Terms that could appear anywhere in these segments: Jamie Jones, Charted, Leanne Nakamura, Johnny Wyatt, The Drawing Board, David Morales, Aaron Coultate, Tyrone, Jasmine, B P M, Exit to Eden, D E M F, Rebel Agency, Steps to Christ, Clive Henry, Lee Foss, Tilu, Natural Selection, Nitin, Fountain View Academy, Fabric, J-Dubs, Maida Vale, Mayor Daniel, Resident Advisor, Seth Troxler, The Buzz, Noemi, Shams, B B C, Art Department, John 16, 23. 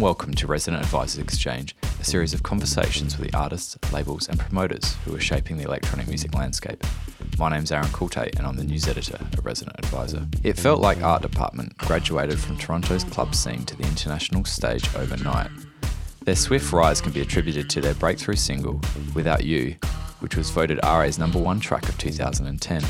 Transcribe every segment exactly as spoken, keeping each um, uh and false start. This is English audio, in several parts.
Welcome to Resident Advisor Exchange, a series of conversations with the artists, labels and promoters who are shaping the electronic music landscape. My name's Aaron Coultate and I'm the news editor at Resident Advisor. It felt like Art Department graduated from Toronto's club scene to the international stage overnight. Their swift rise can be attributed to their breakthrough single, Without You, which was voted R A's number one track of two thousand ten.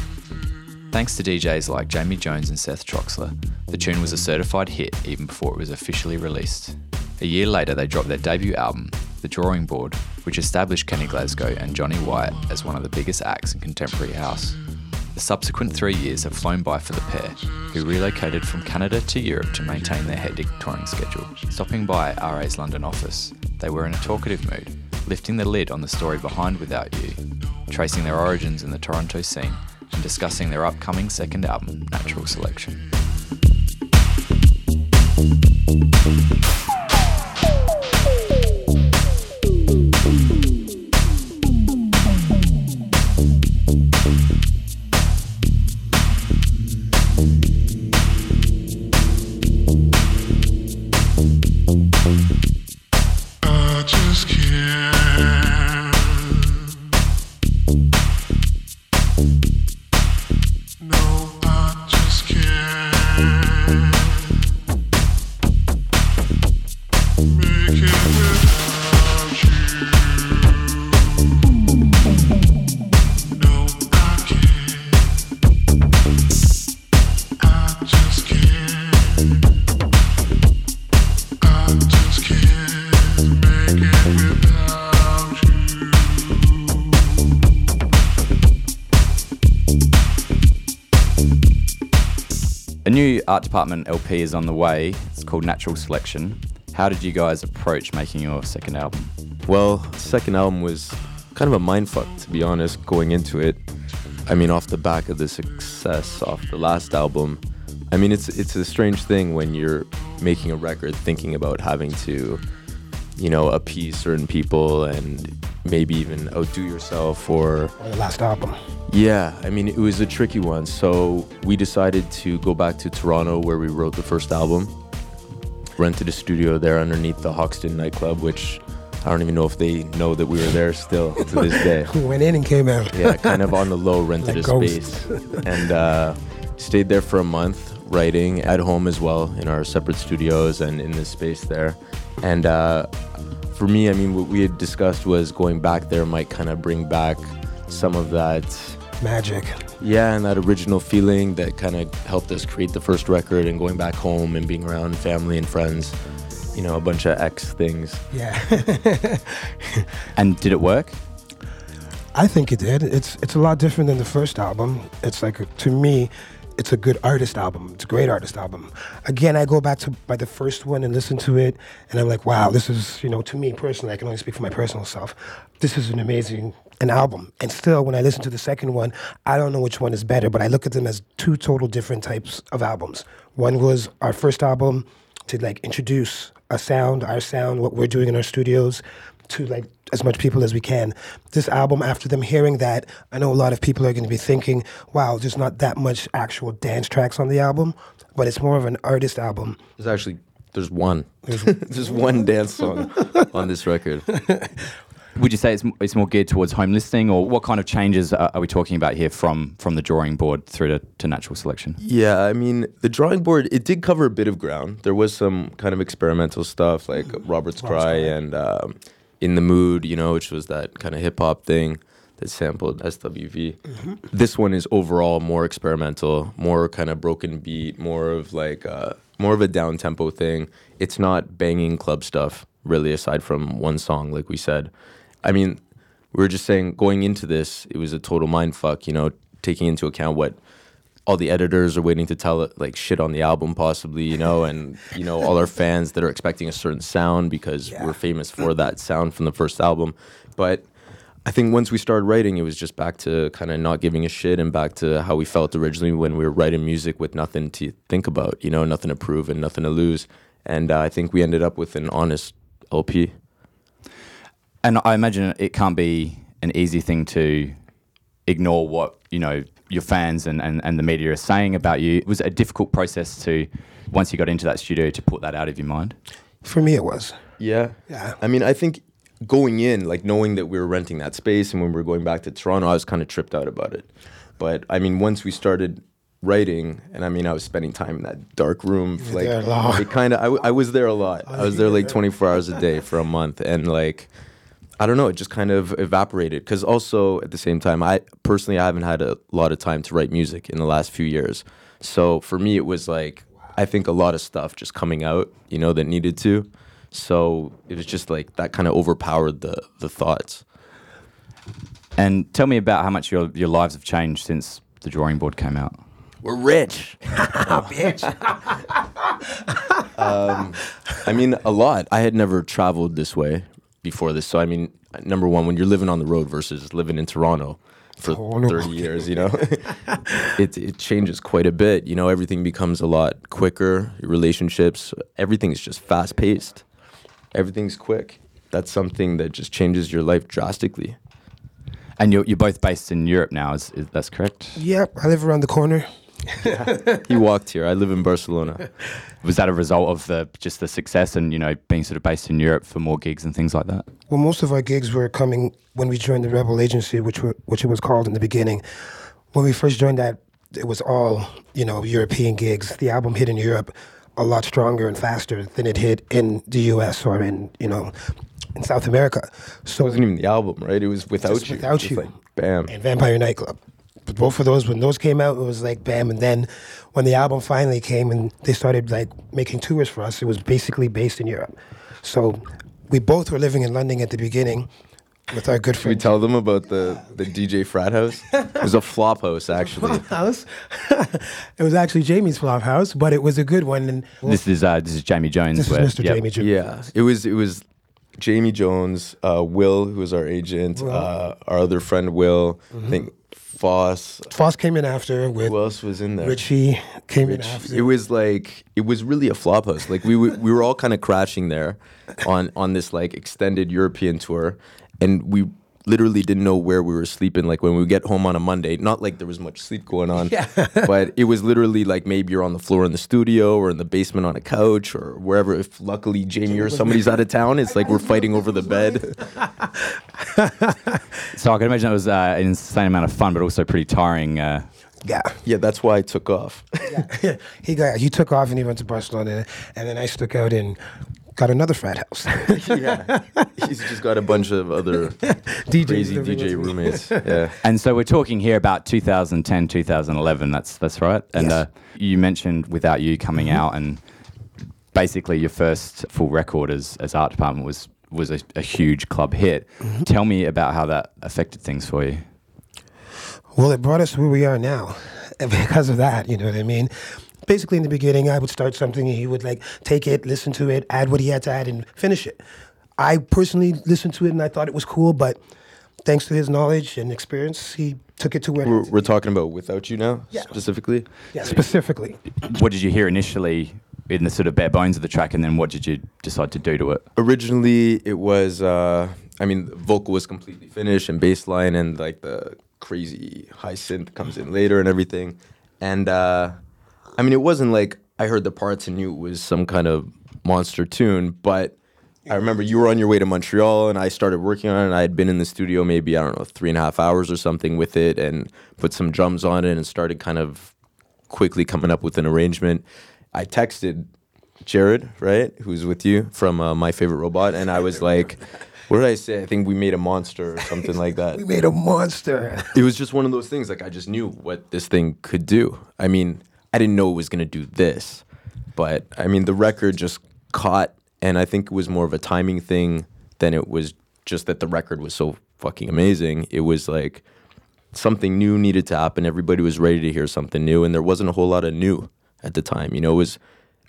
Thanks to D Js like Jamie Jones and Seth Troxler, the tune was a certified hit even before it was officially released. A year later, they dropped their debut album, The Drawing Board, which established Kenny Glasgow and Johnny Wyatt as one of the biggest acts in contemporary house. The subsequent three years have flown by for the pair, who relocated from Canada to Europe to maintain their hectic touring schedule. Stopping by R A's London office, they were in a talkative mood, lifting the lid on the story behind Without You, tracing their origins in the Toronto scene, and discussing their upcoming second album, Natural Selection. Art Department L P is on the way. It's called Natural Selection. How did you guys approach making your second album? Well, the second album was kind of a mindfuck, to be honest, going into it. I mean, off the back of the success off the last album, I mean, it's it's a strange thing when you're making a record thinking about having to, you know, appease certain people and maybe even outdo yourself or... Or the last album. Yeah, I mean, it was a tricky one. So we decided to go back to Toronto where we wrote the first album, rented a studio there underneath the Hoxton nightclub, which I don't even know if they know that we were there still to this day. We went in and came out. Yeah, kind of on the low, rented like a ghosts. Space. And uh, stayed there for a month writing at home as well in our separate studios and in this space there. And uh, for me, I mean, what we had discussed was going back there might kind of bring back some of that magic. Yeah, and that original feeling that kind of helped us create the first record and going back home and being around family and friends, you know, a bunch of ex things. Yeah. And did it work? I think it did. It's it's a lot different than the first album. It's like, a, to me, it's a good artist album. It's a great artist album. Again, I go back to by the first one and listen to it, and I'm like, wow, this is, you know, to me personally, I can only speak for my personal self. This is an amazing an album. And still, when I listen to the second one, I don't know which one is better, but I look at them as two total different types of albums. One was our first album to, like, introduce a sound, our sound, what we're doing in our studios, to, like, as much people as we can. This album, after them hearing that, I know a lot of people are going to be thinking, wow, there's not that much actual dance tracks on the album, but it's more of an artist album. There's actually, there's one. There's, there's one dance song on this record. Would you say it's it's more geared towards home listening, or what kind of changes are, are we talking about here from, from the Drawing Board through to, to Natural Selection? Yeah, I mean, the Drawing Board, it did cover a bit of ground. There was some kind of experimental stuff like Robert's Cry and um, In the Mood, you know, which was that kind of hip-hop thing that sampled S W V. Mm-hmm. This one is overall more experimental, more kind of broken beat, more of like uh, more of a down-tempo thing. It's not banging club stuff, really, aside from one song, like we said. I mean, we were just saying, going into this, it was a total mindfuck, you know, taking into account what all the editors are waiting to tell it, like, shit on the album possibly, you know, and, you know, all our fans that are expecting a certain sound because yeah. we're famous for that sound from the first album. But I think once we started writing, it was just back to kind of not giving a shit and back to how we felt originally when we were writing music with nothing to think about, you know, nothing to prove and nothing to lose. And uh, I think we ended up with an honest L P. And I imagine it can't be an easy thing to ignore what, you know, your fans and, and, and the media are saying about you. It was a difficult process to, once you got into that studio, to put that out of your mind? For me, it was. Yeah. Yeah. I mean, I think going in, like knowing that we were renting that space and when we were going back to Toronto, I was kind of tripped out about it. But I mean, once we started writing, and I mean, I was spending time in that dark room. You were like, there a lot. It kind of, I, w- I was there a lot. Oh, I was there like twenty-four hours a day for a month. And like, I don't know, it just kind of evaporated. Because also, at the same time, I personally, I haven't had a lot of time to write music in the last few years. So for me, it was like, I think a lot of stuff just coming out, you know, that needed to. So it was just like, that kind of overpowered the the thoughts. And tell me about how much your, your lives have changed since The Drawing Board came out. We're rich. Bitch. um, I mean, a lot. I had never traveled this way before this. So, I mean, number one, when you're living on the road versus living in Toronto for Toronto. thirty years, you know, it it changes quite a bit. You know, everything becomes a lot quicker. Your relationships, everything is just fast paced. Everything's quick. That's something that just changes your life drastically. And you're, you're both based in Europe now, is, is that's correct? Yep, I live around the corner. Yeah. He walked here. I live in Barcelona. Was that a result of the just the success and, you know, being sort of based in Europe for more gigs and things like that? Well, most of our gigs were coming when we joined the Rebel Agency, which were, which it was called in the beginning. When we first joined that, it was all, you know, European gigs. The album hit in Europe a lot stronger and faster than it hit in the U S or in, you know, in South America. So it wasn't even the album, right? It was Without You. Without You. Like, bam. And Vampire Nightclub. But both of those, when those came out, it was like bam. And then when the album finally came and they started like making tours for us, it was basically based in Europe. So we both were living in London at the beginning with our good friend. Should we tell them about the, the D J frat house? It was a flop house, actually. Flop house. It was actually Jamie's flop house, but it was a good one. And well, this is uh, this is Jamie Jones. This where, is Mister Yep. Jamie Jones. Yeah, it was it was. Jamie Jones, uh, Will, who was our agent, uh, our other friend Will, mm-hmm. I think Foss. Foss came in after. With who else was in there? Richie came Rich, in after. It was like, it was really a flop house. Like we, w- we were all kind of crashing there on, on this like extended European tour. And we literally didn't know where we were sleeping. Like when we would get home on a Monday, not like there was much sleep going on, yeah. But it was literally like maybe you're on the floor in the studio or in the basement on a couch or wherever. If luckily Jamie or somebody's out of town, it's like we're fighting over the bed. So I can imagine it was uh, an insane amount of fun, but also pretty tiring. Uh... Yeah. Yeah, that's why I took off. Yeah. He got, he took off and he went to Barcelona, and then I stuck out in... got another frat house. Yeah. He's just got a bunch of other D Js, crazy D J roommates. Yeah. And so we're talking here about two thousand ten, two thousand eleven. That's that's right. And yes. uh, you mentioned Without You coming mm-hmm. out, and basically your first full record as, as Art Department was, was a, a huge club hit. Mm-hmm. Tell me about how that affected things for you. Well, it brought us to where we are now because of that. You know what I mean? Basically, in the beginning, I would start something and he would like take it, listen to it, add what he had to add and finish it. I personally listened to it and I thought it was cool, but thanks to his knowledge and experience, he took it to where... We're, we're talking about Without You now, yeah. Specifically? Yeah, specifically. What did you hear initially in the sort of bare bones of the track, and then what did you decide to do to it? Originally, it was, uh, I mean, the vocal was completely finished and bass line and like the crazy high synth comes in later and everything. And... uh I mean, it wasn't like I heard the parts and knew it was some kind of monster tune, but I remember you were on your way to Montreal and I started working on it, and I had been in the studio maybe, I don't know, three and a half hours or something with it, and put some drums on it and started kind of quickly coming up with an arrangement. I texted Jared, right, who's with you, from uh, My Favorite Robot, and I was like... What did I say? I think we made a monster or something like that. We made a monster. It was just one of those things, like I just knew what this thing could do. I mean... I didn't know it was going to do this, but I mean, the record just caught, and I think it was more of a timing thing than it was just that the record was so fucking amazing. It was like, something new needed to happen. Everybody was ready to hear something new, and there wasn't a whole lot of new at the time. You know, it was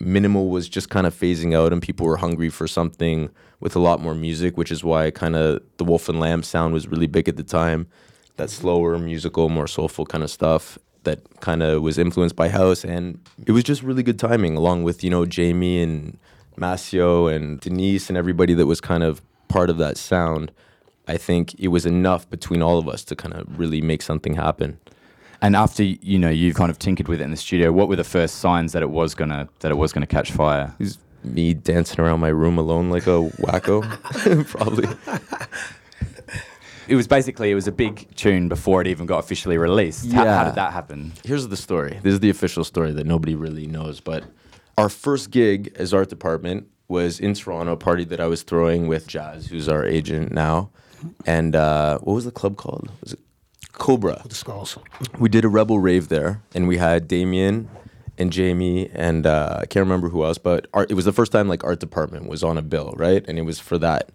minimal was just kind of phasing out, and people were hungry for something with a lot more music, which is why kind of the Wolf and Lamb sound was really big at the time. That slower, musical, more soulful kind of stuff that kind of was influenced by house, and it was just really good timing, along with, you know, Jamie and Masio and Denise and everybody that was kind of part of that sound. I think it was enough between all of us to kind of really make something happen. And after, you know, you kind of tinkered with it in the studio, what were the first signs that it was gonna that it was gonna catch fire? It was me dancing around my room alone like a wacko, probably. It was basically, it was a big tune before it even got officially released. Yeah. How, how did that happen? Here's the story. This is the official story that nobody really knows, but our first gig as Art Department was in Toronto, a party that I was throwing with Jazz, who's our agent now. And uh, what was the club called? Was it Cobra? With the Skulls. We did a Rebel Rave there, and we had Damien and Jamie and uh, I can't remember who else, but art, it was the first time like Art Department was on a bill, right? And it was for that.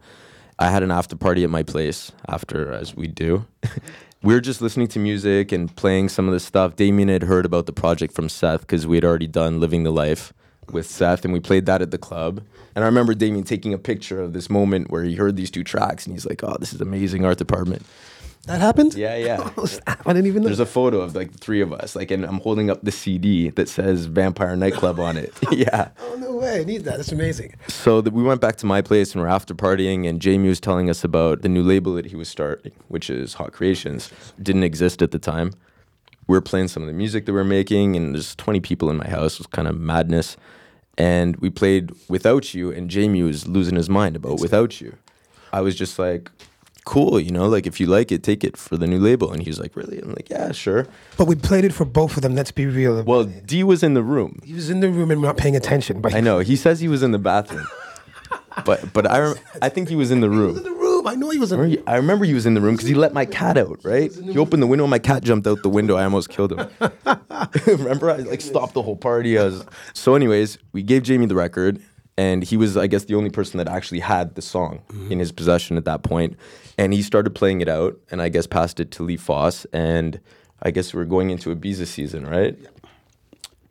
I had an after party at my place after, as we do. We were just listening to music and playing some of the stuff. Damien had heard about the project from Seth because we had already done Living the Life with Seth, and we played that at the club. And I remember Damien taking a picture of this moment where he heard these two tracks, and he's like, oh, this is amazing, Art Department. That happened? Yeah, yeah. I didn't even know. There's a photo of like the three of us, like, and I'm holding up the C D that says Vampire Nightclub on it. Yeah. Oh, no way. I need that. That's amazing. So the, we went back to my place, and we're after partying, and Jamie was telling us about the new label that he was starting, which is Hot Creations. Didn't exist at the time. We were playing some of the music that we were making, and there's twenty people in my house. It was kind of madness. And we played Without You, and Jamie was losing his mind about Without You. I was just like, cool, you know, like, if you like it, take it for the new label. And he was like, really? I'm like, yeah, sure. But we played it for both of them, let's be real. Well, D was in the room. He was in the room and not paying attention. But I know, he says he was in the bathroom. but but I rem- I think he was in the room. He was in the room, I know he was in the room. I remember he was in the room because he let my cat out, right? He opened the window and my cat jumped out the window. I almost killed him. Remember, I like stopped the whole party. I was... So anyways, we gave Jamie the record. And he was, I guess, the only person that actually had the song mm-hmm. in his possession at that point. And he started playing it out, and I guess passed it to Lee Foss. And I guess we were going into Ibiza season, right? Yep.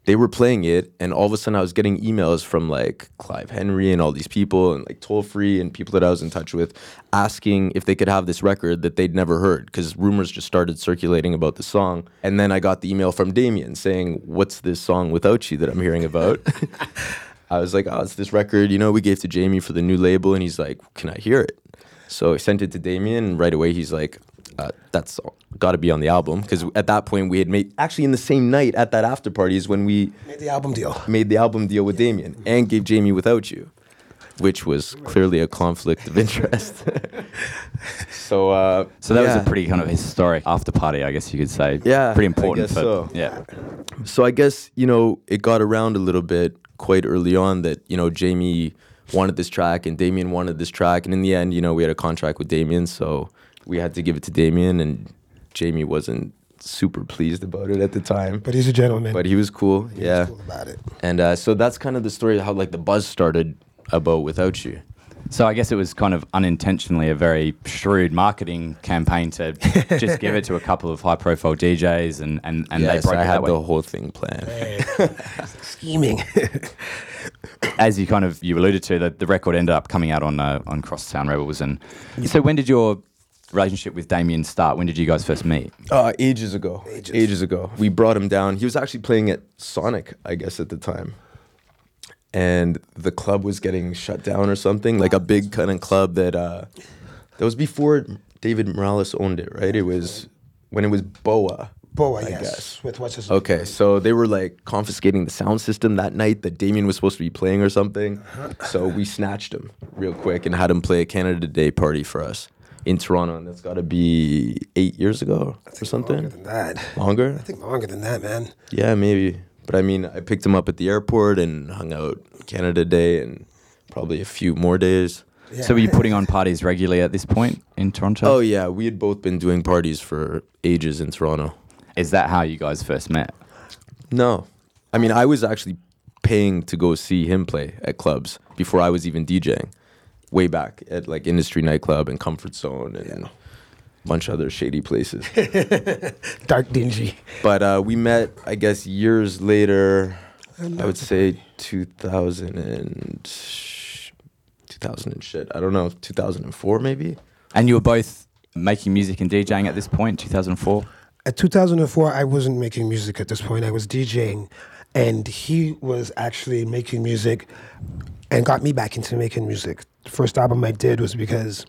They were playing it, and all of a sudden I was getting emails from like Clive Henry and all these people, and like toll free and people that I was in touch with, asking if they could have this record that they'd never heard, because rumors just started circulating about the song. And then I got the email from Damien saying, "What's this song Without You that I'm hearing about?" I was like, oh, it's this record, you know, we gave to Jamie for the new label. And he's like, can I hear it? So I sent it to Damien, and right away he's like, uh, that's got to be on the album. Because at that point we had made, actually in the same night at that after party is when we made the album deal made the album deal with yeah. Damien, and gave Jamie Without You, which was clearly a conflict of interest. so uh, so that yeah. was a pretty kind of historic after party, I guess you could say. Yeah, pretty important. I guess so. Yeah. So I guess, you know, it got around a little bit quite early on that, you know, Jamie wanted this track and Damien wanted this track. And in the end, you know, we had a contract with Damien, so we had to give it to Damien, and Jamie wasn't super pleased about it at the time. But he's a gentleman. But he was cool, he yeah. was cool about it. And uh, so that's kind of the story of how, like, the buzz started about Without You. So I guess it was kind of unintentionally a very shrewd marketing campaign to just give it to a couple of high-profile D Js, and, and, and yes, they broke I it had that way. The whole thing planned. Scheming. As you kind of you alluded to, the, the record ended up coming out on uh, on Crosstown Rebels. And so when did your relationship with Damien start? When did you guys first meet? Uh, ages ago. Ages. ages ago. We brought him down. He was actually playing at Sonic, I guess, at the time. And the club was getting shut down or something, like a big kind of club that uh, that was before David Morales owned it, right? It was when it was Boa. Boa, I yes. guess. With what's his okay, name? So they were like confiscating the sound system that night that Damien was supposed to be playing or something. Uh-huh. So we snatched him real quick and had him play a Canada Day party for us in Toronto, and that's got to be eight years ago I think or something. Longer than that. Longer? I think longer than that, man. Yeah, maybe. But I mean, I picked him up at the airport and hung out Canada Day and probably a few more days. Yeah. So were you putting on parties regularly at this point in Toronto? Oh, yeah. We had both been doing parties for ages in Toronto. Is that how you guys first met? No. I mean, I was actually paying to go see him play at clubs before I was even DJing, way back at like Industry Nightclub and Comfort Zone and... Yeah. bunch of other shady places. Dark, dingy. But uh, we met, I guess, years later. I would say two thousand and two thousand and shit. I don't know, two thousand four maybe. And you were both making music and DJing at this point, two thousand four? At two thousand four, I wasn't making music at this point. I was DJing, and he was actually making music and got me back into making music. The first album I did was because,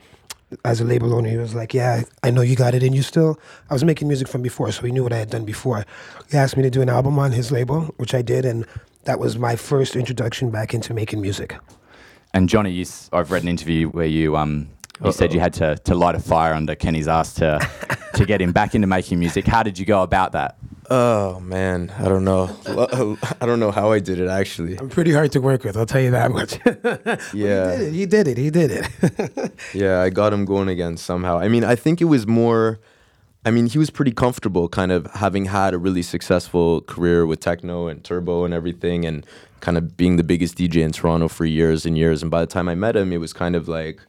as a label owner, he was like, yeah, I know you got it in you still. I was making music from before, so he knew what I had done before. He asked me to do an album on his label, which I did, and that was my first introduction back into making music. And Johnny, you, I've read an interview where you um you Uh-oh. said you had to, to light a fire under Kenny's ass to, to get him back into making music. How did you go about that? Oh, man, I don't know. I don't know how I did it, actually. I'm pretty hard to work with, I'll tell you that much. Yeah. He did it, he did it. He did it. Yeah, I got him going again somehow. I mean, I think it was more, I mean, he was pretty comfortable kind of having had a really successful career with techno and turbo and everything, and kind of being the biggest D J in Toronto for years and years. And by the time I met him, it was kind of like,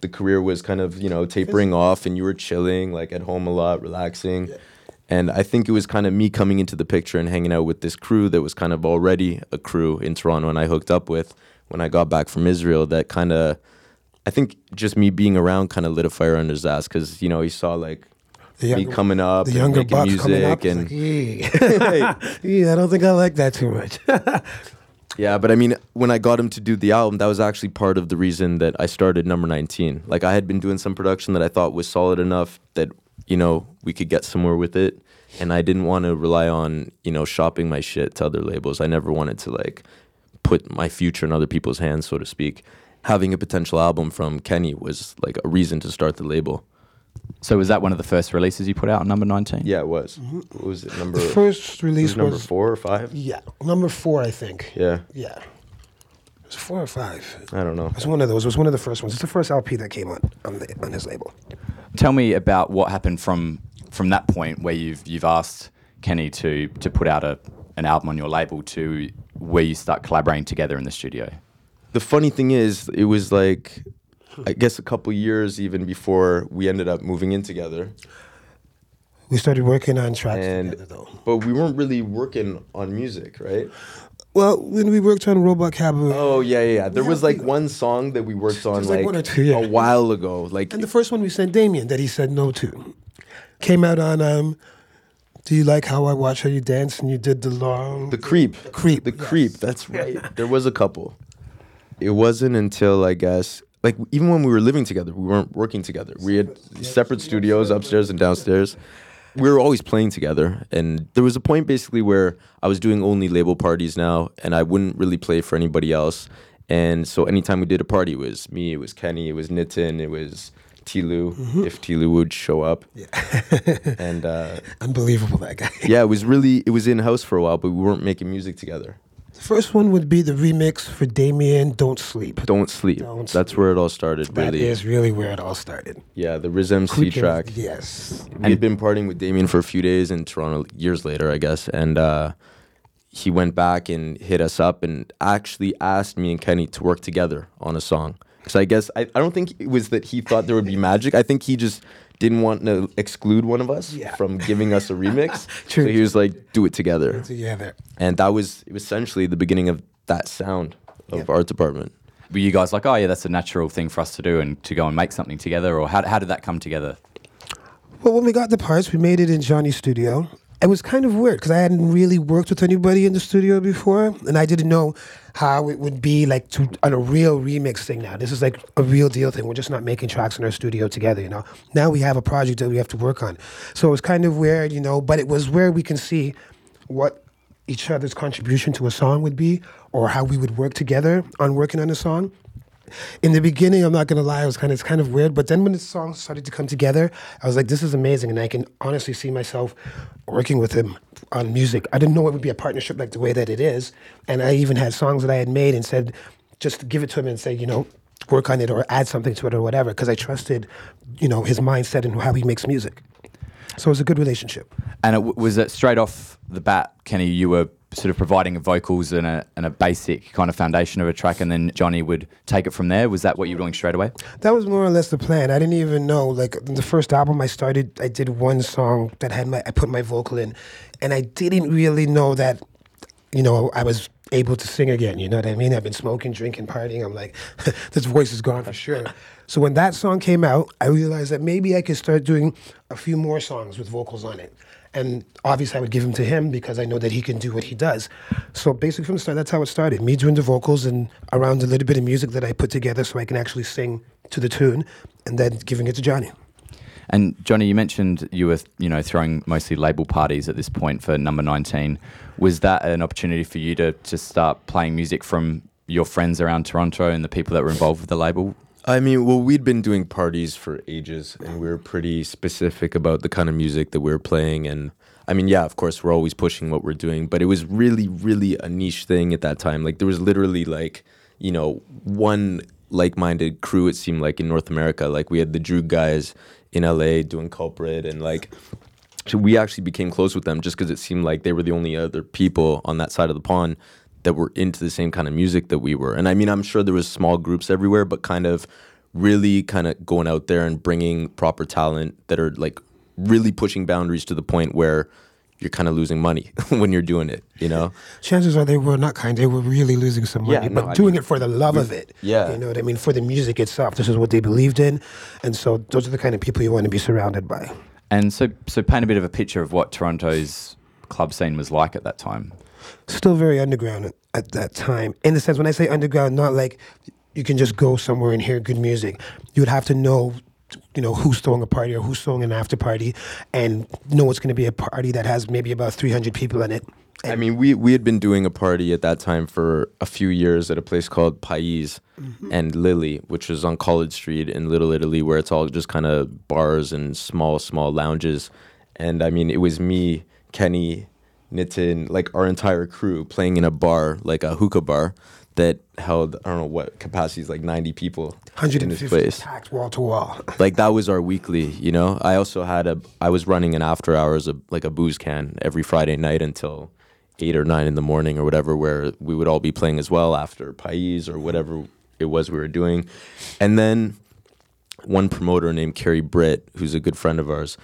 the career was kind of, you know, tapering off, and you were chilling, like at home a lot, relaxing. Yeah. And I think it was kind of me coming into the picture and hanging out with this crew that was kind of already a crew in Toronto, and I hooked up with when I got back from Israel, that kind of, I think just me being around kind of lit a fire under his ass, because, you know, he saw like the me young, coming up the and making music. Up, and like, yeah. Yeah, I don't think I like that too much. Yeah, but I mean, when I got him to do the album, that was actually part of the reason that I started Number nineteen. Like, I had been doing some production that I thought was solid enough that, you know, we could get somewhere with it, and I didn't want to rely on, you know, shopping my shit to other labels. I never wanted to, like, put my future in other people's hands, so to speak. Having a potential album from Kenny was, like, a reason to start the label. So was that one of the first releases you put out on Number nineteen? Yeah, it was. Mm-hmm. What was it, number... The first release was... Number was, four or five? Yeah, number four, I think. Yeah. Yeah. It was four or five. I don't know. It was one of those. It was one of the first ones. It's the first L P that came on on, the, on his label. Tell me about what happened from from that point where you've you've asked Kenny to, to put out a an album on your label to where you start collaborating together in the studio. The funny thing is, it was like... I guess a couple years even before we ended up moving in together. We started working on tracks and, together, though. But we weren't really working on music, right? Well, when we worked on Robot Cabaret. Oh, yeah, yeah, yeah. There yeah, was, like, we, one song that we worked on, like, like one or two, yeah. a while ago. Like, and the first one we sent Damien that he said no to came out on... um. Do you like how I watch how you dance? And you did the long... The Creep. The Creep. The yes. Creep, that's right. There was a couple. It wasn't until, I guess... Like, even when we were living together, we weren't working together. We had separate studios upstairs and downstairs. We were always playing together. And there was a point, basically, where I was doing only label parties now, and I wouldn't really play for anybody else. And so anytime we did a party, it was me, it was Kenny, it was Nitin, it was Tilu, mm-hmm. if Tilu would show up. Yeah. and uh, Unbelievable, that guy. Yeah, it was really, it was in-house for a while, but we weren't making music together. The first one would be the remix for Damien, Don't Sleep. Don't Sleep. Don't That's sleep. Where it all started, really. That is really where it all started. Yeah, the Riz M C track. Yes. We and had been partying with Damien for a few days in Toronto, years later, I guess, and uh, he went back and hit us up and actually asked me and Kenny to work together on a song. So I guess, I, I don't think it was that he thought there would be magic. I think he just didn't want to exclude one of us yeah. from giving us a remix. True. So he was like, do it together. Do it together. And that was, it was essentially the beginning of that sound of yeah. Art Department. Were you guys like, oh yeah, that's a natural thing for us to do and to go and make something together? Or how, how did that come together? Well, when we got the parts, we made it in Johnny's studio. It was kind of weird because I hadn't really worked with anybody in the studio before, and I didn't know how it would be like to on a real remix thing now. This is like a real deal thing. We're just not making tracks in our studio together, you know. Now we have a project that we have to work on. So it was kind of weird, you know, but it was where we can see what each other's contribution to a song would be or how we would work together on working on a song. In the beginning, I'm not going to lie, it was kind of, it's kind of weird. But then when the song started to come together, I was like, this is amazing. And I can honestly see myself working with him on music. I didn't know it would be a partnership like the way that it is. And I even had songs that I had made and said, just give it to him and say, you know, work on it or add something to it or whatever. Because I trusted, you know, his mindset and how he makes music. So it was a good relationship. And it w- was it straight off the bat, Kenny, you were sort of providing vocals and a and a basic kind of foundation of a track, and then Johnny would take it from there? Was that what you were doing straight away? That was more or less the plan. I didn't even know, like, the first album I started, I did one song that had my, I put my vocal in, and I didn't really know that, you know, I was able to sing again, you know what I mean? I've been smoking, drinking, partying. I'm like, this voice is gone for sure. So when that song came out, I realized that maybe I could start doing a few more songs with vocals on it. And obviously I would give them to him because I know that he can do what he does. So basically from the start, that's how it started. Me doing the vocals and around a little bit of music that I put together so I can actually sing to the tune, and then giving it to Johnny. And Johnny, you mentioned you were, you know, throwing mostly label parties at this point for Number nineteen. Was that an opportunity for you to just start playing music from your friends around Toronto and the people that were involved with the label? I mean, well, we'd been doing parties for ages, and we were pretty specific about the kind of music that we were playing. And I mean, yeah, of course, we're always pushing what we're doing, but it was really, really a niche thing at that time. Like, there was literally, like, you know, one like-minded crew, it seemed like, in North America. Like, we had the Drew guys in L A doing Culprit, and like, so we actually became close with them just because it seemed like they were the only other people on that side of the pond that were into the same kind of music that we were. And I mean, I'm sure there was small groups everywhere, but kind of really kind of going out there and bringing proper talent that are like really pushing boundaries to the point where you're kind of losing money when you're doing it, you know? Chances are they were not kind. They were really losing some money, yeah, no, but I doing mean, it for the love we, of it. Yeah. You know what I mean? For the music itself. This is what they believed in. And so those are the kind of people you want to be surrounded by. And so, so paint a bit of a picture of what Toronto's club scene was like at that time. Still very underground at that time. In the sense, when I say underground, not like you can just go somewhere and hear good music. You would have to know, you know, who's throwing a party or who's throwing an after party, and know it's going to be a party that has maybe about three hundred people in it. And I mean, we, we had been doing a party at that time for a few years at a place called Pais mm-hmm. and Lily, which was on College Street in Little Italy, where it's all just kind of bars and small, small lounges. And I mean, it was me, Kenny, Nitin, like our entire crew playing in a bar, like a hookah bar that held, I don't know what capacity, is like ninety people in this place. Packed wall to wall. Like, that was our weekly, you know? I also had a, I was running an after hours, of, like a booze can every Friday night until eight or nine in the morning or whatever, where we would all be playing as well after Pais or whatever it was we were doing. And then one promoter named Carrie Britt, who's a good friend of ours,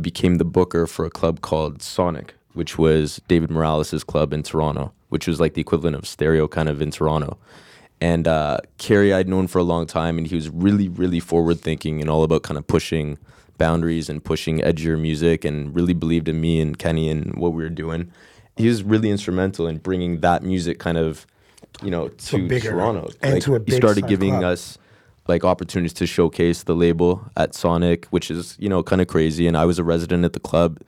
became the booker for a club called Sonic, which was David Morales' club in Toronto, which was like the equivalent of Stereo kind of in Toronto. And uh, Carrie I'd known for a long time, and he was really, really forward-thinking and all about kind of pushing boundaries and pushing edgier music, and really believed in me and Kenny and what we were doing. He was really instrumental in bringing that music kind of, you know, to bigger, Toronto. And like, to a big He started giving club. us like opportunities to showcase the label at Sonic, which is, you know, kind of crazy. And I was a resident at the club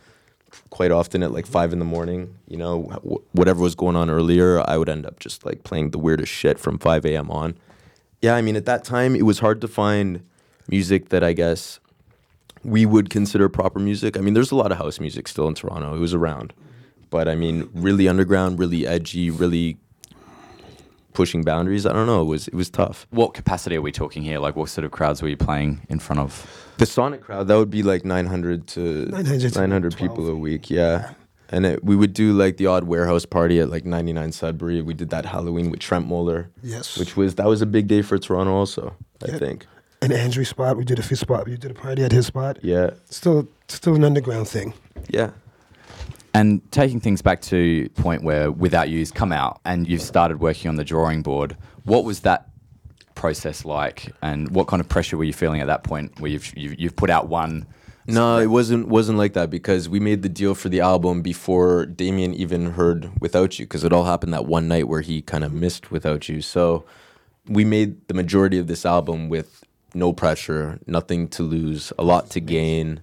quite often at like five in the morning, you know, wh- whatever was going on earlier, I would end up just like playing the weirdest shit from five a.m. on. Yeah, I mean, at that time, it was hard to find music that I guess we would consider proper music. I mean, there's a lot of house music still in Toronto. It was around. But I mean, really underground, really edgy, really pushing boundaries. I don't know. It was it was tough. What capacity are we talking here? Like, what sort of crowds were you playing in front of? The Sonic crowd, that would be like nine hundred to nine hundred people a week. Yeah. And it, we would do like the odd warehouse party at like ninety-nine Sudbury. We did that Halloween with Trent Moeller. Yes. Which was, that was a big day for Toronto also, yeah. I think. And Andrew's spot, we did a few spot. We did a party at his spot. Yeah. Still, still an underground thing. Yeah. And taking things back to the point where Without You's come out and you've started working on The Drawing Board, what was that process like, and what kind of pressure were you feeling at that point where you've you've, you've put out one? No, it wasn't wasn't like that, because we made the deal for the album before Damien even heard Without You, because it all happened that one night where he kind of missed Without You. So we made the majority of this album with no pressure, nothing to lose, a lot to gain.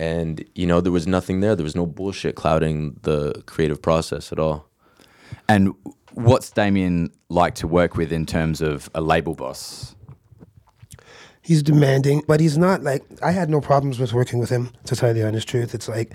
And, you know, there was nothing there. There was no bullshit clouding the creative process at all. And what's Damien like to work with in terms of a label boss? He's demanding, but he's not like, I had no problems with working with him, to tell you the honest truth. It's like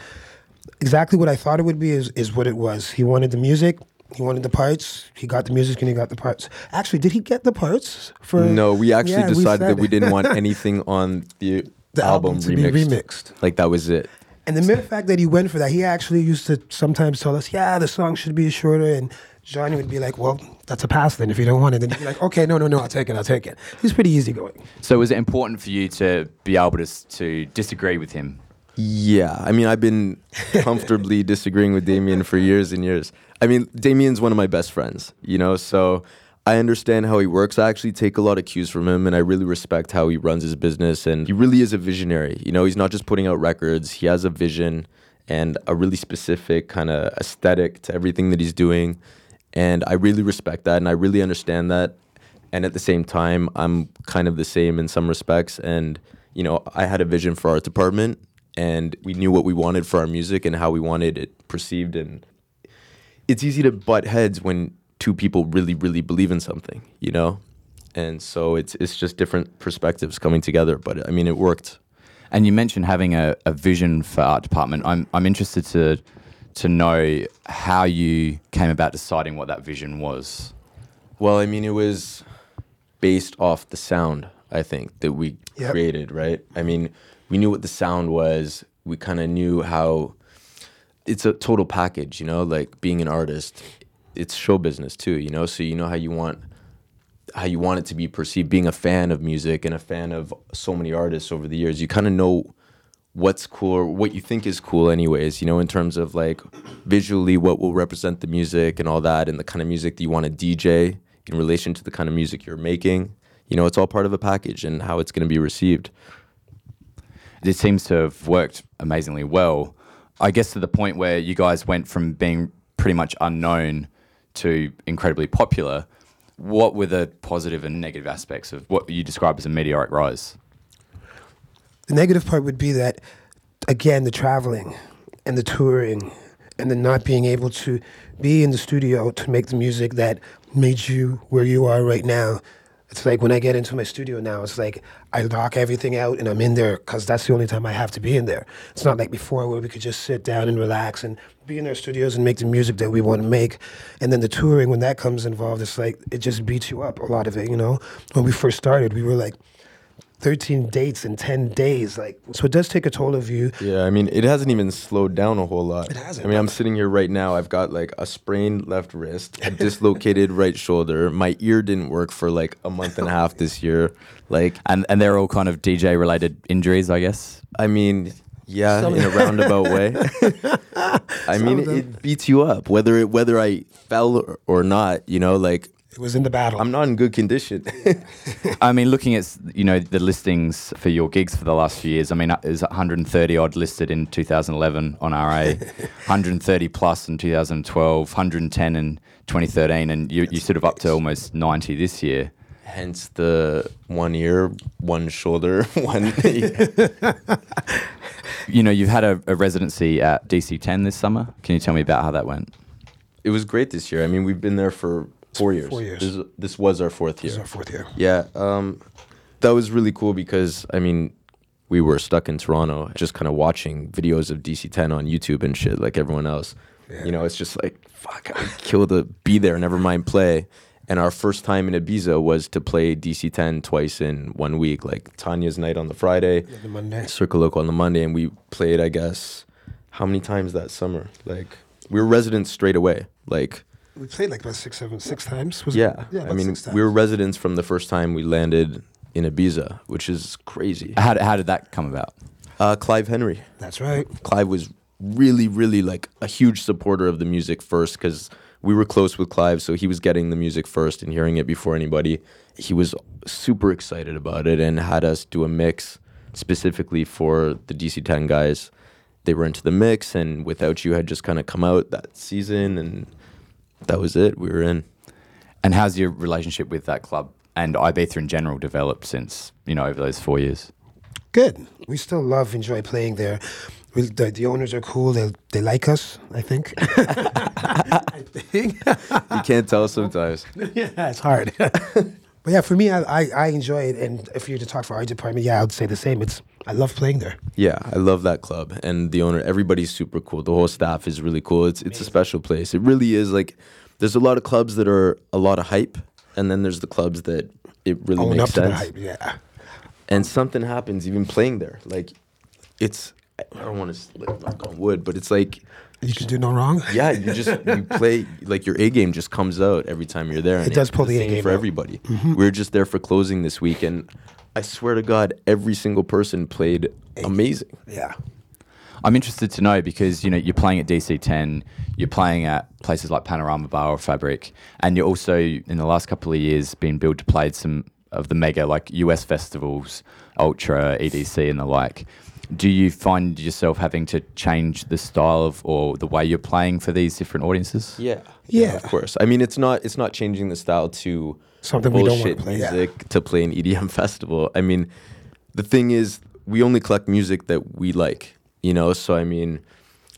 exactly what I thought it would be is, is what it was. He wanted the music. He wanted the parts. He got the music and he got the parts. Actually, did he get the parts? for? No, we actually yeah, decided we that we didn't want anything on the... The album, album to remixed. be remixed. Like, that was it. And the mere fact that he went for that, he actually used to sometimes tell us, yeah, the song should be shorter. And Johnny would be like, well, that's a pass then if you don't want it. Then he'd be like, okay, no, no, no, I'll take it, I'll take it. He's pretty easygoing. So was it important for you to be able to, to disagree with him? Yeah. I mean, I've been comfortably disagreeing with Damien for years and years. I mean, Damien's one of my best friends, you know, so I understand how he works. I actually take a lot of cues from him, and I really respect how he runs his business. And he really is a visionary. You know, he's not just putting out records. He has a vision and a really specific kind of aesthetic to everything that he's doing. And I really respect that, and I really understand that. And at the same time, I'm kind of the same in some respects. And, you know, I had a vision for Art Department, and we knew what we wanted for our music and how we wanted it perceived. And it's easy to butt heads when two people really, really believe in something, you know? And so it's it's just different perspectives coming together. But, I mean, it worked. And you mentioned having a, a vision for Art Department. I'm I'm interested to to know how you came about deciding what that vision was. Well, I mean, it was based off the sound, I think, that we yep. created, right? I mean, we knew what the sound was. We kind of knew how it's a total package, you know, like being an artist, it's show business too, you know, so you know how you want how you want it to be perceived. Being a fan of music and a fan of so many artists over the years, you kind of know what's cool or what you think is cool anyways, you know, in terms of like visually what will represent the music and all that, and the kind of music that you want to D J in relation to the kind of music you're making. You know, it's all part of a package and how it's going to be received. This seems to have worked amazingly well. I guess to the point where you guys went from being pretty much unknown to incredibly popular. What were the positive and negative aspects of what you describe as a meteoric rise? The negative part would be that, again, the traveling and the touring and the not being able to be in the studio to make the music that made you where you are right now. It's like when I get into my studio now, it's like I lock everything out and I'm in there because that's the only time I have to be in there. It's not like before where we could just sit down and relax and be in our studios and make the music that we want to make. And then the touring, when that comes involved, it's like it just beats you up, a lot of it, you know? When we first started, we were like thirteen dates in ten days. Like, so it does take a toll of you. Yeah, I mean, it hasn't even slowed down a whole lot. It hasn't. I mean, I'm sitting here right now. I've got like a sprained left wrist, a dislocated right shoulder. My ear didn't work for like a month and a half this year. Like, and and they're all kind of D J related injuries, I guess. I mean, yeah, some in a roundabout way. I mean, it, it beats you up, whether it whether I fell or, or not. You know, like. It was in the battle. I'm not in good condition. I mean, looking at, you know, the listings for your gigs for the last few years, I mean, it was one hundred thirty odd listed in two thousand eleven on R A, one hundred thirty plus in two thousand twelve, one hundred ten in twenty thirteen, and you, you're sort of up to almost ninety this year. Hence the one ear, one shoulder, one knee. You know, you've had a, a residency at D C ten this summer. Can you tell me about how that went? It was great this year. I mean, we've been there for... Four years. Four years. This, this was our fourth year. This is our fourth year. Yeah. Um, that was really cool because, I mean, we were stuck in Toronto just kind of watching videos of D C ten on YouTube and shit like everyone else. Yeah. You know, it's just like, fuck, I would kill to be there, never mind play. And our first time in Ibiza was to play D C ten twice in one week, like Tanya's night on the Friday, yeah, the Monday. Circle Local on the Monday. And we played, I guess, how many times that summer? Like, we were residents straight away. Like, we played like about six, seven, six times. Was yeah. It? yeah I mean, we were residents from the first time we landed in Ibiza, which is crazy. How, how did that come about? Uh, Clive Henry. That's right. Clive was really, really like a huge supporter of the music first because we were close with Clive, so he was getting the music first and hearing it before anybody. He was super excited about it and had us do a mix specifically for the D C ten guys. They were into the mix, and Without You had just kind of come out that season, and that was it. We were in. And how's your relationship with that club and Ibiza in general developed since, you know, over those four years? Good. We still love, enjoy playing there. We, the, the owners are cool. They they like us, I think. I think. You can't tell sometimes. Yeah, it's hard. But yeah, for me, I, I, I enjoy it. And if you were to talk for our department, yeah, I would say the same. It's I love playing there. Yeah, I love that club. And the owner, everybody's super cool. The whole staff is really cool. It's Amazing. It's a special place. It really is. Like, there's a lot of clubs that are a lot of hype. And then there's the clubs that it really Own makes up sense. To the hype, yeah. And something happens even playing there. Like, it's I don't want to knock on wood, but it's like you can do no wrong. Yeah, you just you play like your A game just comes out every time you're there. And it does pull the A game for out. Everybody. Mm-hmm. We were just there for closing this week, and I swear to God, every single person played amazing. Yeah. I'm interested to know because, you know, you're playing at D C ten, you're playing at places like Panorama Bar or Fabric, and you're also, in the last couple of years, been billed to play some of the mega, like, U S festivals, Ultra, E D C, and the like. Do you find yourself having to change the style of or the way you're playing for these different audiences? Yeah. Yeah, yeah of course. I mean, it's not it's not changing the style to something we don't want to play. Music yeah. to play an E D M festival. I mean, the thing is, we only collect music that we like. You know, so I mean,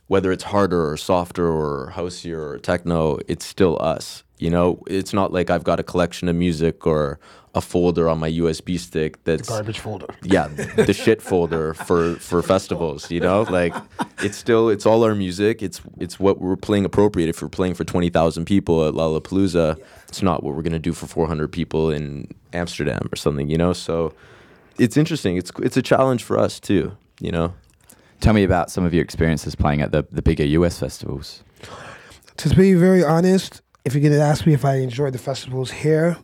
whether it's harder or softer or houseier or techno, it's still us. You know, it's not like I've got a collection of music or a folder on my U S B stick that's the garbage folder. Yeah, the shit folder for, for festivals. You know, like it's still it's all our music. It's it's what we're playing appropriate. If we're playing for twenty thousand people at Lollapalooza, yeah. it's not what we're gonna do for four hundred people in Amsterdam or something. You know, so it's interesting. It's it's a challenge for us too. You know. Tell me about some of your experiences playing at the, the bigger U S festivals. To be very honest, if you're going to ask me if I enjoy the festivals here,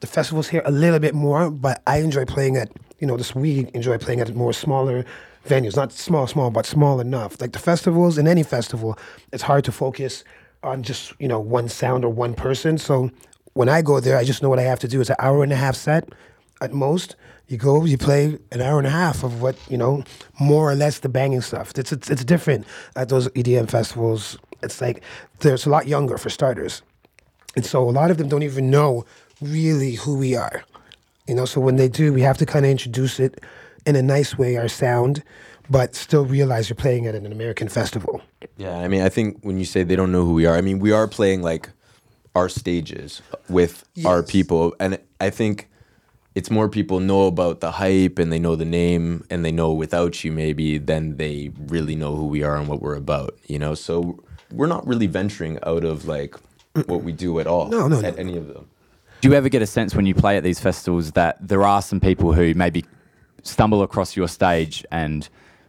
the festivals here a little bit more, but I enjoy playing at, you know, this we enjoy playing at more smaller venues. Not small, small, but small enough. Like the festivals, in any festival, it's hard to focus on just, you know, one sound or one person. So when I go there, I just know what I have to do. It's an hour and a half set at most. You go, you play an hour and a half of what, you know, more or less the banging stuff. It's it's, it's different at those E D M festivals. It's like, there's a lot younger for starters. And so a lot of them don't even know really who we are. You know, so when they do, we have to kind of introduce it in a nice way, our sound, but still realize you're playing at an American festival. Yeah, I mean, I think when you say they don't know who we are, I mean, we are playing like our stages with yes. our people. And I think it's more people know about the hype and they know the name and they know Without You maybe than they really know who we are and what we're about, you know? So we're not really venturing out of like what we do at all no, no, at no. any of them. Do you ever get a sense when you play at these festivals that there are some people who maybe stumble across your stage and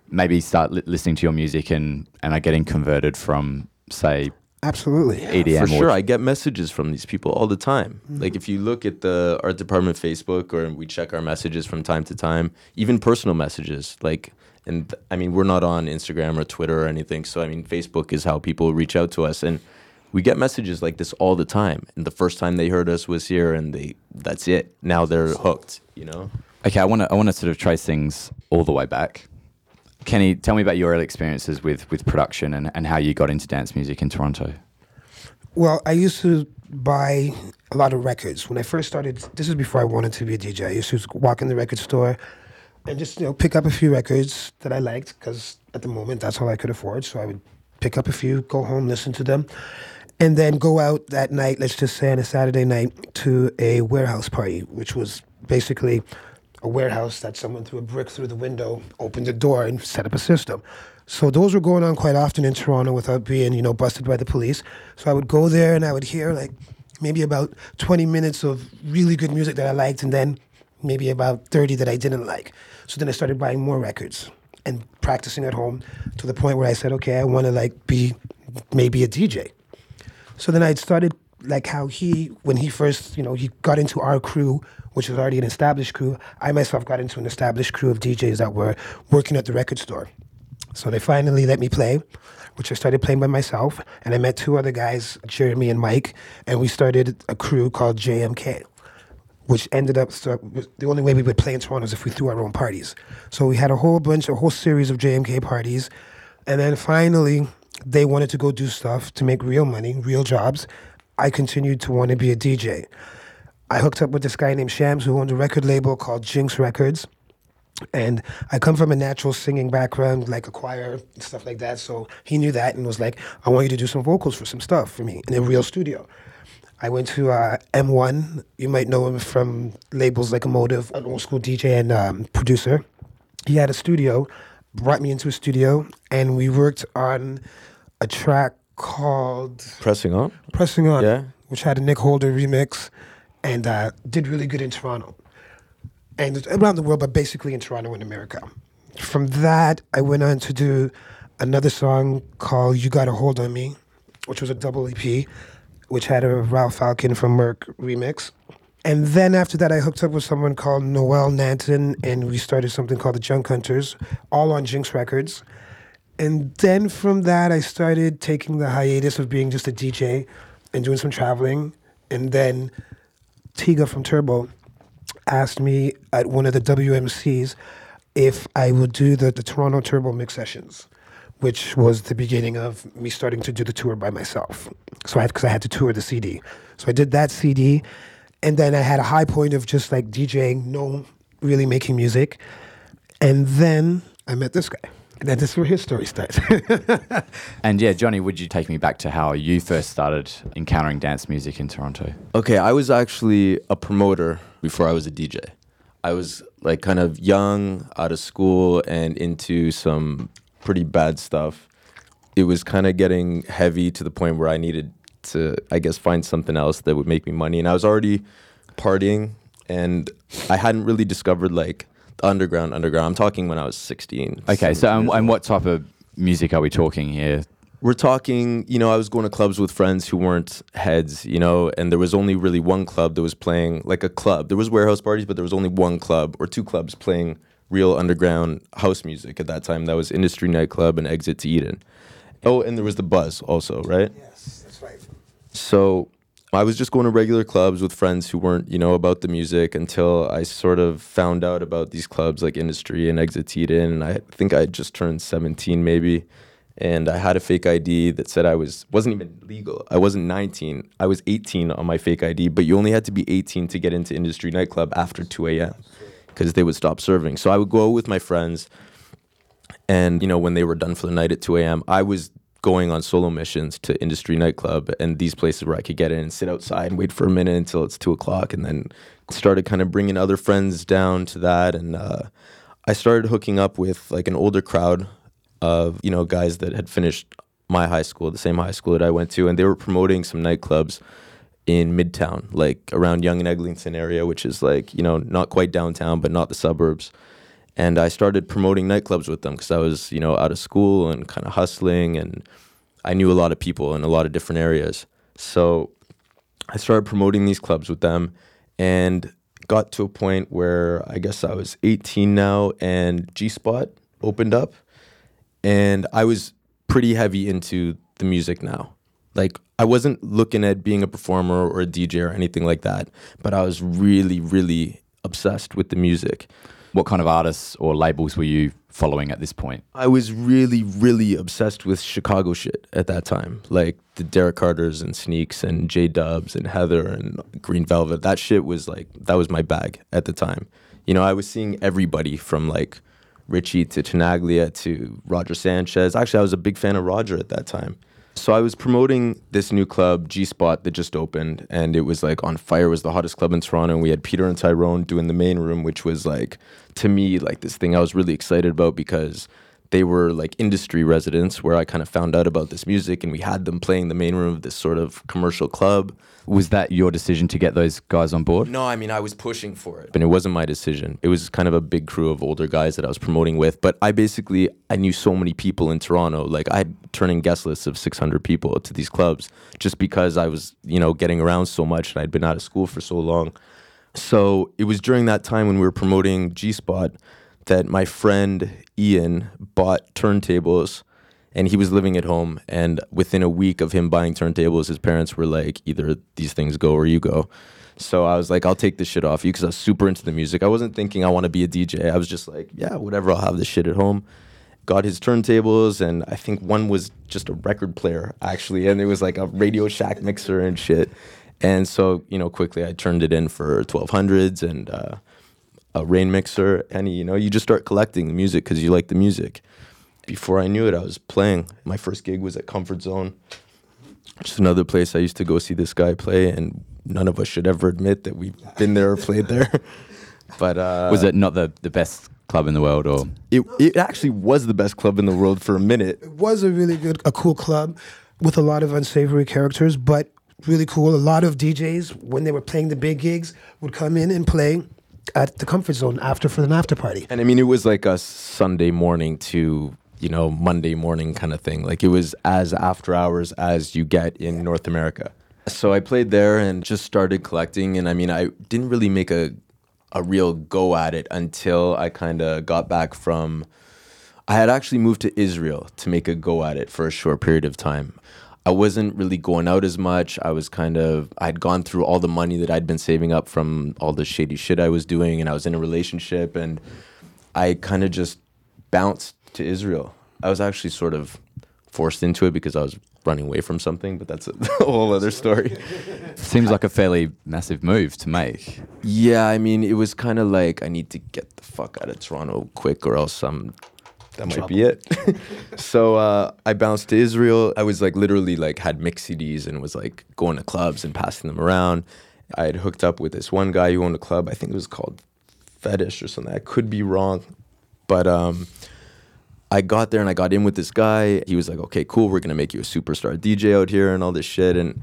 maybe start li- listening to your music and, and are getting converted from, say... Absolutely. Yeah, for sure. I get messages from these people all the time. Mm-hmm. Like if you look at the Art Department Facebook or we check our messages from time to time, even personal messages. Like, and I mean, we're not on Instagram or Twitter or anything. So I mean, Facebook is how people reach out to us. And we get messages like this all the time. And the first time they heard us was here and they that's it. Now they're hooked, you know? Okay, I want to I want to sort of trace things all the way back. Kenny, tell me about your early experiences with, with production and, and how you got into dance music in Toronto. Well, I used to buy a lot of records. When I first started, this is before I wanted to be a D J. I used to walk in the record store and just, you know, pick up a few records that I liked because at the moment that's all I could afford. So I would pick up a few, go home, listen to them, and then go out that night, let's just say on a Saturday night, to a warehouse party, which was basically... a warehouse that someone threw a brick through the window, opened the door, and set up a system. So those were going on quite often in Toronto without being, you know, busted by the police. So I would go there and I would hear like maybe about twenty minutes of really good music that I liked and then maybe about thirty that I didn't like. So then I started buying more records and practicing at home to the point where I said, okay, I want to like be maybe a D J. So then I started like how he, when he first, you know, he got into our crew, which was already an established crew. I myself got into an established crew of D Js that were working at the record store. So they finally let me play, which I started playing by myself. And I met two other guys, Jeremy and Mike, and we started a crew called J M K, which ended up, so the only way we would play in Toronto is if we threw our own parties. So we had a whole bunch, a whole series of J M K parties. And then finally, they wanted to go do stuff to make real money, real jobs. I continued to want to be a D J. I hooked up with this guy named Shams who owned a record label called Jinx Records. And I come from a natural singing background, like a choir and stuff like that. So he knew that and was like, I want you to do some vocals for some stuff for me in a real studio. I went to uh, M one. You might know him from labels like Emotive, an old school D J and um, producer. He had a studio, brought me into a studio, and we worked on a track called... Pressing On? Pressing On, yeah. Which had a Nick Holder remix. And uh, did really good in Toronto and around the world, but basically in Toronto and America. from that, I went on to do another song called You Got a Hold on Me, which was a double E P, which had a Ralph Falcon from Merc remix. And then after that, I hooked up with someone called Noel Nanton, and we started something called The Junk Hunters, all on Jinx Records. And then from that, I started taking the hiatus of being just a D J and doing some traveling. And then Tiga from Turbo asked me at one of the W M Cs if I would do the, the Toronto Turbo Mix Sessions, which was the beginning of me starting to do the tour by myself. So I, because I had to tour the C D. So I did that C D, and then I had a high point of just like DJing, no really making music. And then I met this guy. And then this is where his story starts. And yeah, Johnny, would you take me back to how you first started encountering dance music in Toronto? Okay, I was actually a promoter before I was a D J. I was like kind of young, out of school, and into some pretty bad stuff. It was kind of getting heavy to the point where I needed to, I guess, find something else that would make me money. And I was already partying, and I hadn't really discovered like underground, underground. I'm talking when I was sixteen. Okay, so and, and what type of music are we talking here? We're talking, you know, I was going to clubs with friends who weren't heads, you know, and there was only really one club that was playing, like a club. There was warehouse parties, but there was only one club or two clubs playing real underground house music at that time. That was Industry Nightclub and Exit to Eden. Oh, and there was The Buzz also, right? Yes, that's right. So I was just going to regular clubs with friends who weren't, you know, about the music until I sort of found out about these clubs like Industry and Exit to Eden. And I think I had just turned seventeen maybe. And I had a fake I D that said I was, wasn't even legal. I wasn't nineteen. I was eighteen on my fake I D. But you only had to be eighteen to get into Industry Nightclub after two a.m. because they would stop serving. So I would go with my friends. And, you know, when they were done for the night at two a.m., I was going on solo missions to Industry Nightclub and these places where I could get in and sit outside and wait for a minute until it's two o'clock, and then started kind of bringing other friends down to that. And uh, I started hooking up with like an older crowd of, you know, guys that had finished my high school, the same high school that I went to, and they were promoting some nightclubs in Midtown, like around Yonge and Eglinton area, which is like, you know, not quite downtown, but not the suburbs. And I started promoting nightclubs with them because I was, you know, out of school and kind of hustling, and I knew a lot of people in a lot of different areas. So I started promoting these clubs with them and got to a point where I guess I was eighteen now, and G-Spot opened up, and I was pretty heavy into the music now. Like, I wasn't looking at being a performer or a D J or anything like that, but I was really, really obsessed with the music. What kind of artists or labels were you following at this point? I was really, really obsessed with Chicago shit at that time. Like the Derek Carters and Sneaks and J-Dubs and Heather and Green Velvet. That shit was like, that was my bag at the time. You know, I was seeing everybody from like Richie to Tenaglia to Roger Sanchez. Actually, I was a big fan of Roger at that time. So I was promoting this new club, G-Spot, that just opened. And it was like on fire. It was the hottest club in Toronto. And we had Peter and Tyrone doing the main room, which was like, to me, like this thing I was really excited about because they were like industry residents where I kind of found out about this music, and we had them playing the main room of this sort of commercial club. Was that your decision to get those guys on board? No, I mean, I was pushing for it, but it wasn't my decision. It was kind of a big crew of older guys that I was promoting with, but I basically, I knew so many people in Toronto. Like I had turning guest lists of six hundred people to these clubs just because I was, you know, getting around so much and I'd been out of school for so long. So it was during that time when we were promoting G-Spot that my friend Ian bought turntables, and he was living at home. And within a week of him buying turntables, his parents were like, either these things go or you go. So I was like, I'll take this shit off you because I was super into the music. I wasn't thinking I want to be a D J. I was just like, yeah, whatever, I'll have this shit at home. Got his turntables, and I think one was just a record player, actually. And it was like a Radio Shack mixer and shit. And so, you know, quickly I turned it in for twelve hundreds and uh, a rain mixer. And, you know, you just start collecting the music because you like the music. Before I knew it, I was playing. My first gig was at Comfort Zone, which is another place I used to go see this guy play. And none of us should ever admit that we've been there or played there. But uh, was it not the, the best club in the world? Or it, it actually was the best club in the world for a minute. It was a really good, a cool club with a lot of unsavory characters, but really cool. A lot of D Js, when they were playing the big gigs, would come in and play at the Comfort Zone after for an after party. And I mean, it was like a Sunday morning to, you know, Monday morning kind of thing. Like it was as after hours as you get in North America. So I played there and just started collecting. And I mean, I didn't really make a, a real go at it until I kind of got back from, I had actually moved to Israel to make a go at it for a short period of time. I wasn't really going out as much. I was kind of, I'd gone through all the money that I'd been saving up from all the shady shit I was doing, and I was in a relationship, and I kind of just bounced to Israel. I was actually sort of forced into it because I was running away from something, but that's a whole other story. Seems like a fairly massive move to make. Yeah, I mean, it was kind of like, I need to get the fuck out of Toronto quick or else I'm... That might be it. So uh, I bounced to Israel. I was like literally like had mix C Ds and was like going to clubs and passing them around. I had hooked up with this one guy who owned a club. I think it was called Fetish or something. I could be wrong. But um, I got there and I got in with this guy. He was like, okay, cool. We're going to make you a superstar D J out here and all this shit. And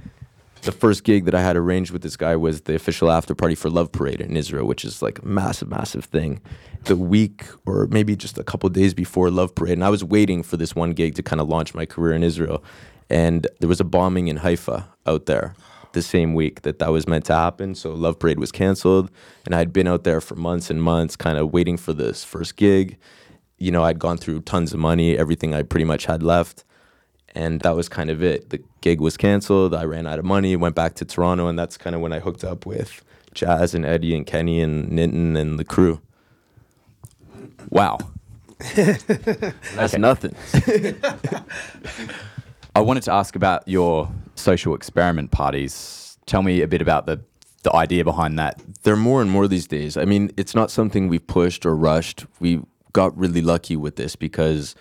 the first gig that I had arranged with this guy was the official after party for Love Parade in Israel, which is like a massive, massive thing. The week or maybe just a couple of days before Love Parade, and I was waiting for this one gig to kind of launch my career in Israel. And there was a bombing in Haifa out there the same week that that was meant to happen. So Love Parade was canceled. And I'd been out there for months and months kind of waiting for this first gig. You know, I'd gone through tons of money, everything I pretty much had left. And that was kind of it. The gig was canceled. I ran out of money, went back to Toronto. And that's kind of when I hooked up with Jazz and Eddie and Kenny and Nitin and the crew. Wow. That's nothing. I wanted to ask about your social experiment parties. Tell me a bit about the, the idea behind that. There are more and more these days. I mean, it's not something we've pushed or rushed. We got really lucky with this because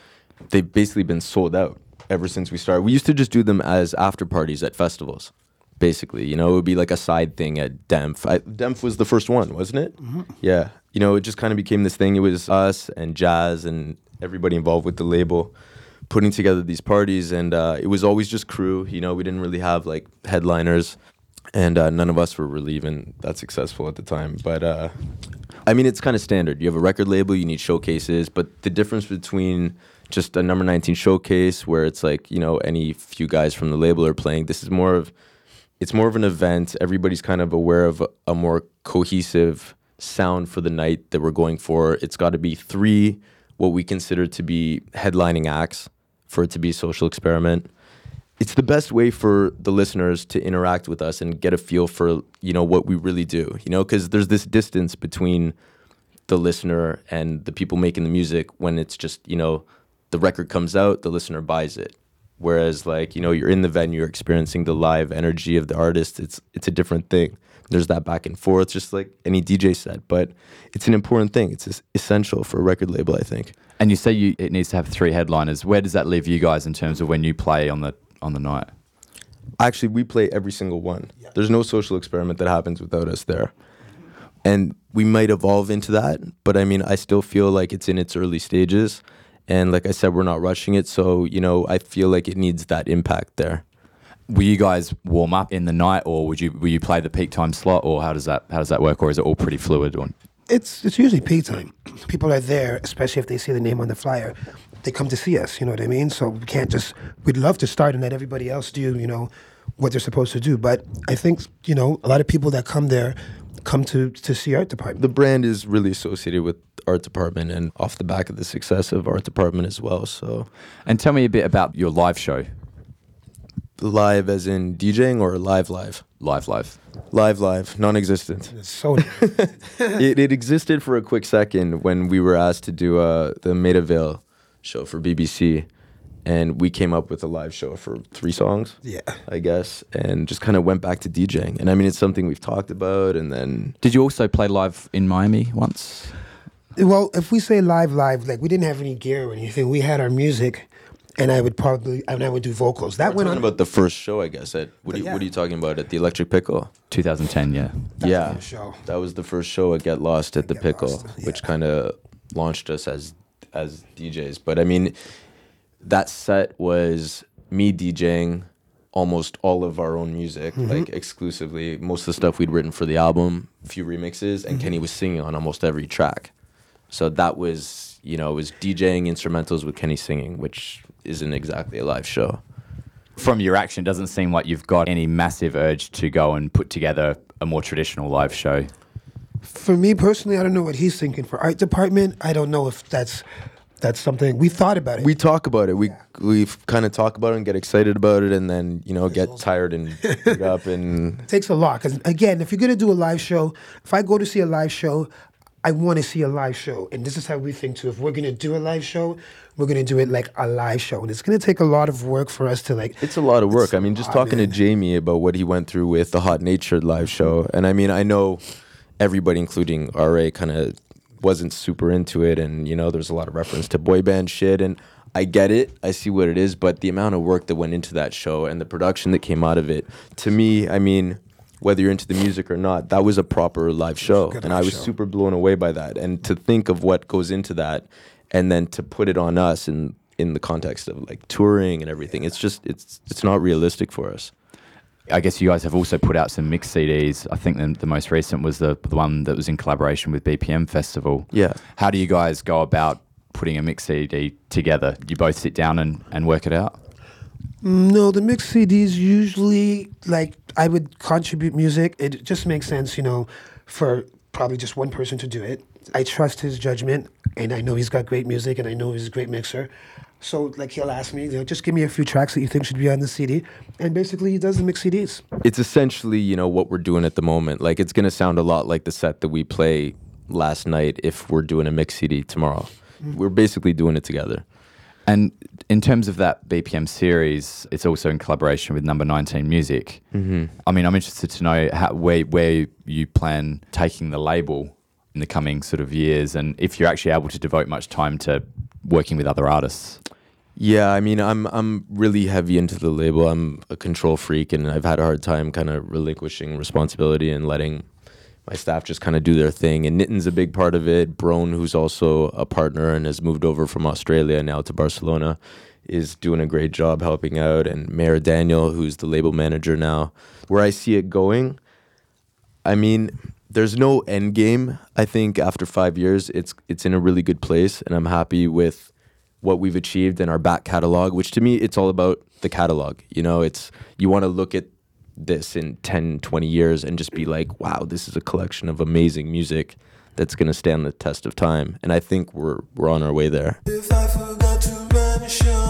they've basically been sold out. Ever since we started, we used to just do them as after parties at festivals, basically. You know, it would be like a side thing at D E M F. I, D E M F was the first one, wasn't it? Mm-hmm. Yeah. You know, it just kind of became this thing. It was us and Jazz and everybody involved with the label putting together these parties. And uh, it was always just crew. You know, we didn't really have like headliners. And uh, none of us were really even that successful at the time. But uh, I mean, it's kind of standard. You have a record label, you need showcases. But the difference between just a number nineteen showcase where it's like, you know, any few guys from the label are playing. This is more of, it's more of an event. Everybody's kind of aware of a, a more cohesive sound for the night that we're going for. It's got to be three, what we consider to be headlining acts for it to be a social experiment. It's the best way for the listeners to interact with us and get a feel for, you know, what we really do, you know, because there's this distance between the listener and the people making the music when it's just, you know, the record comes out, the listener buys it. Whereas like, you know, you're in the venue, you're experiencing the live energy of the artist. It's it's a different thing. There's that back and forth, just like any D J set. But it's an important thing. It's essential for a record label, I think. And you say you it needs to have three headliners. Where does that leave you guys in terms of when you play on the on the night? Actually, we play every single one. Yeah. There's no social experiment that happens without us there. And we might evolve into that. But I mean, I still feel like it's in its early stages. And like I said, we're not rushing it. So, you know, I feel like it needs that impact there. Will you guys warm up in the night or would you will you play the peak time slot or how does that how does that work? Or is it all pretty fluid? Or? It's it's usually peak time. People are there, especially if they see the name on the flyer. They come to see us, you know what I mean? So we can't just, we'd love to start and let everybody else do, you know, what they're supposed to do. But I think, you know, a lot of people that come there come to, to see Art Department. The brand is really associated with Art Department and off the back of the success of Art Department as well. So, and tell me a bit about your live show. Live as in DJing or live live? Live live. Live live, non-existent. It's so it, it existed for a quick second when we were asked to do uh, the Maida Vale show for B B C. And we came up with a live show for three songs, yeah, I guess, and just kind of went back to DJing. And I mean, it's something we've talked about. And then, did you also play live in Miami once? Well, if we say live, live, like we didn't have any gear or anything. We had our music, and I would probably, I mean, I would do vocals. That We're went on about the first show, I guess. At what? But, are you, yeah. What are you talking about? At the Electric Pickle, twenty ten, yeah, that yeah. Was show. That was the first show at Get Lost at, at the Get Pickle, Lost. Which yeah. kind of launched us as as D Js. But I mean. That set was me DJing, almost all of our own music, mm-hmm. like exclusively. Most of the stuff we'd written for the album, a few remixes, and mm-hmm. Kenny was singing on almost every track. So that was, you know, it was DJing instrumentals with Kenny singing, which isn't exactly a live show. From your action, doesn't seem like you've got any massive urge to go and put together a more traditional live show. For me personally, I don't know what he's thinking. For Art Department, I don't know if that's that's something. We thought about it. We talk about it. We yeah. we kind of talk about it and get excited about it, and then, you know, it's get awesome. tired and pick up. And it takes a lot. Because, again, if you're going to do a live show, if I go to see a live show, I want to see a live show. And this is how we think, too. If we're going to do a live show, we're going to do it like a live show. And it's going to take a lot of work for us to, like... It's a lot of work. I mean, just talking to Jamie about what he went through with the Hot Natured live show. And, I mean, I know everybody, including R A, kind of wasn't super into it. And, you know, there's a lot of reference to boy band shit. And I get it. I see what it is. But the amount of work that went into that show and the production that came out of it, to me, I mean... whether you're into the music or not, that was a proper live show. And I was super blown away by that. And to think of what goes into that and then to put it on us in, in the context of like touring and everything, it's just, it's it's not realistic for us. I guess you guys have also put out some mixed C Ds. I think the, the most recent was the, the one that was in collaboration with B P M Festival. Yeah. How do you guys go about putting a mixed C D together? You both sit down and, and work it out? No, the mixed C Ds usually, like, I would contribute music. It just makes sense, you know, for probably just one person to do it. I trust his judgment, and I know he's got great music, and I know he's a great mixer. So, like, he'll ask me, you know, just give me a few tracks that you think should be on the C D. And basically, he does the mixed C Ds. It's essentially, you know, what we're doing at the moment. Like, it's going to sound a lot like the set that we play last night if we're doing a mixed C D tomorrow. Mm-hmm. We're basically doing it together. And in terms of that B P M series, it's also in collaboration with Number nineteen Music. Mm-hmm. I mean, I'm interested to know how, where, where you plan taking the label in the coming sort of years, and if you're actually able to devote much time to working with other artists. Yeah, I mean, I'm I'm really heavy into the label. I'm a control freak, and I've had a hard time kind of relinquishing responsibility and letting my staff just kind of do their thing. And Nitin's a big part of it. Brone, who's also a partner and has moved over from Australia now to Barcelona, is doing a great job helping out. And Mayor Daniel, who's the label manager now. Where I see it going, I mean, there's no end game. I think after five years, it's it's in a really good place. And I'm happy with what we've achieved in our back catalog, which to me, it's all about the catalog. You know, it's you want to look at this in ten, twenty years and just be like, wow, this is a collection of amazing music that's going to stand the test of time. And I think we're we're on our way there. If I forgot to mention